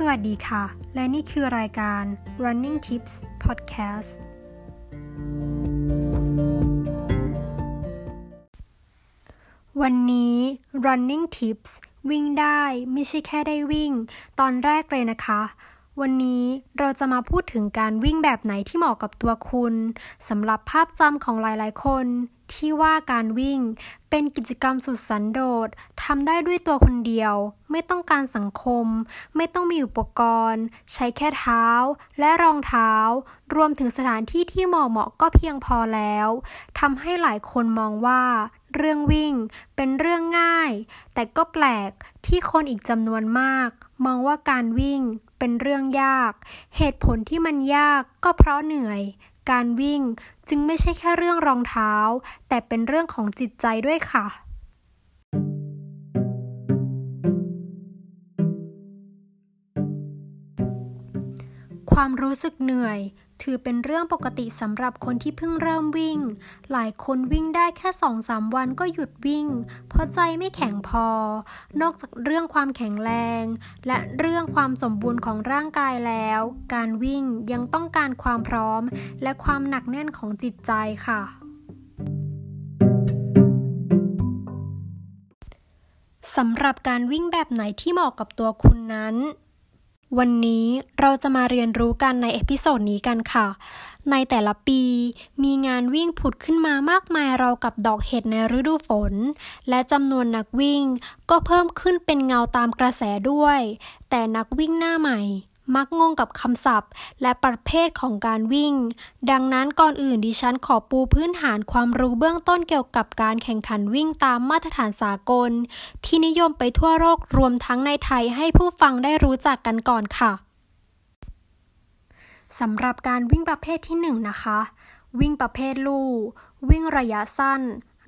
สวัสดีค่ะและนี่คือรายการ Running Tips Podcast วันนี้ Running Tips วิ่งได้ไม่ใช่แค่ได้วิ่งตอนแรกเลยนะคะวันนี้เราจะมาพูดถึงการวิ่งแบบไหนที่เหมาะกับตัวคุณสำหรับภาพจำของหลายๆคนที่ว่าการวิ่งเป็นกิจกรรมสุดสันโดษทำได้ด้วยตัวคนเดียวไม่ต้องการสังคมไม่ต้องมีอุปกรณ์ใช้แค่เท้าและรองเท้ารวมถึงสถานที่ที่เหมาะก็เพียงพอแล้วทำให้หลายคนมองว่าเรื่องวิ่งเป็นเรื่องง่ายแต่ก็แปลกที่คนอีกจำนวนมากมองว่าการวิ่งเป็นเรื่องยากเหตุผลที่มันยากก็เพราะเหนื่อยการวิ่งจึงไม่ใช่แค่เรื่องรองเท้าแต่เป็นเรื่องของจิตใจด้วยค่ะความรู้สึกเหนื่อยถือเป็นเรื่องปกติสำหรับคนที่เพิ่งเริ่มวิ่งหลายคนวิ่งได้แค่ 2-3 วันก็หยุดวิ่งเพราะใจไม่แข็งพอนอกจากเรื่องความแข็งแรงและเรื่องความสมบูรณ์ของร่างกายแล้วการวิ่งยังต้องการความพร้อมและความหนักแน่นของจิตใจค่ะสำหรับการวิ่งแบบไหนที่เหมาะกับตัวคุณนั้นวันนี้เราจะมาเรียนรู้กันในเอพิโซดนี้กันค่ะในแต่ละปีมีงานวิ่งผุดขึ้นมามากมายราวกับดอกเห็ดในฤดูฝนและจำนวนนักวิ่งก็เพิ่มขึ้นเป็นเงาตามกระแสด้วยแต่นักวิ่งหน้าใหม่มักงงกับคำศัพท์และประเภทของการวิ่งดังนั้นก่อนอื่นดิฉันขอปูพื้นฐานความรู้เบื้องต้นเกี่ยวกับการแข่งขันวิ่งตามมาตรฐานสากลที่นิยมไปทั่วโลกรวมทั้งในไทยให้ผู้ฟังได้รู้จักกันก่อนค่ะสำหรับการวิ่งประเภทที่1นะคะวิ่งประเภทลู่วิ่งระยะสั้น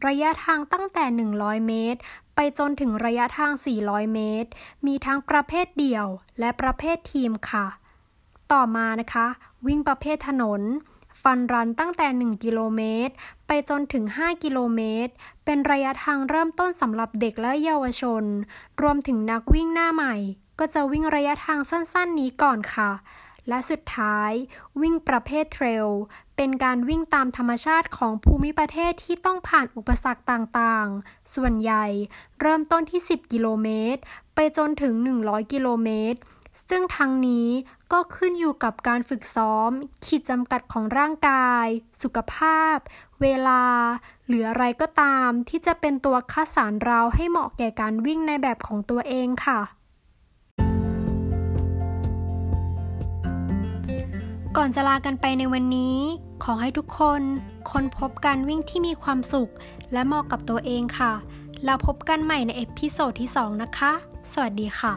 ระยะทางตั้งแต่100เมตรไปจนถึงระยะทาง400เมตรมีทั้งประเภทเดี่ยวและประเภททีมค่ะต่อมานะคะวิ่งประเภทถนนฟันรันตั้งแต่1กิโลเมตรไปจนถึง5กิโลเมตรเป็นระยะทางเริ่มต้นสำหรับเด็กและเยาวชนรวมถึงนักวิ่งหน้าใหม่ก็จะวิ่งระยะทางสั้นๆนี้ก่อนค่ะและสุดท้ายวิ่งประเภทเทรลเป็นการวิ่งตามธรรมชาติของภูมิประเทศที่ต้องผ่านอุปสรรคต่างๆส่วนใหญ่เริ่มต้นที่10กิโลเมตรไปจนถึง100กิโลเมตรซึ่งทั้งนี้ก็ขึ้นอยู่กับการฝึกซ้อมขีดจำกัดของร่างกายสุขภาพเวลาหรืออะไรก็ตามที่จะเป็นตัวคัดสรรเราให้เหมาะแก่การวิ่งในแบบของตัวเองค่ะก่อนจะลากันไปในวันนี้ขอให้ทุกคนค้นพบการวิ่งที่มีความสุขและเหมาะกับตัวเองค่ะแล้วพบกันใหม่ในเอพิโซดที่ 2นะคะสวัสดีค่ะ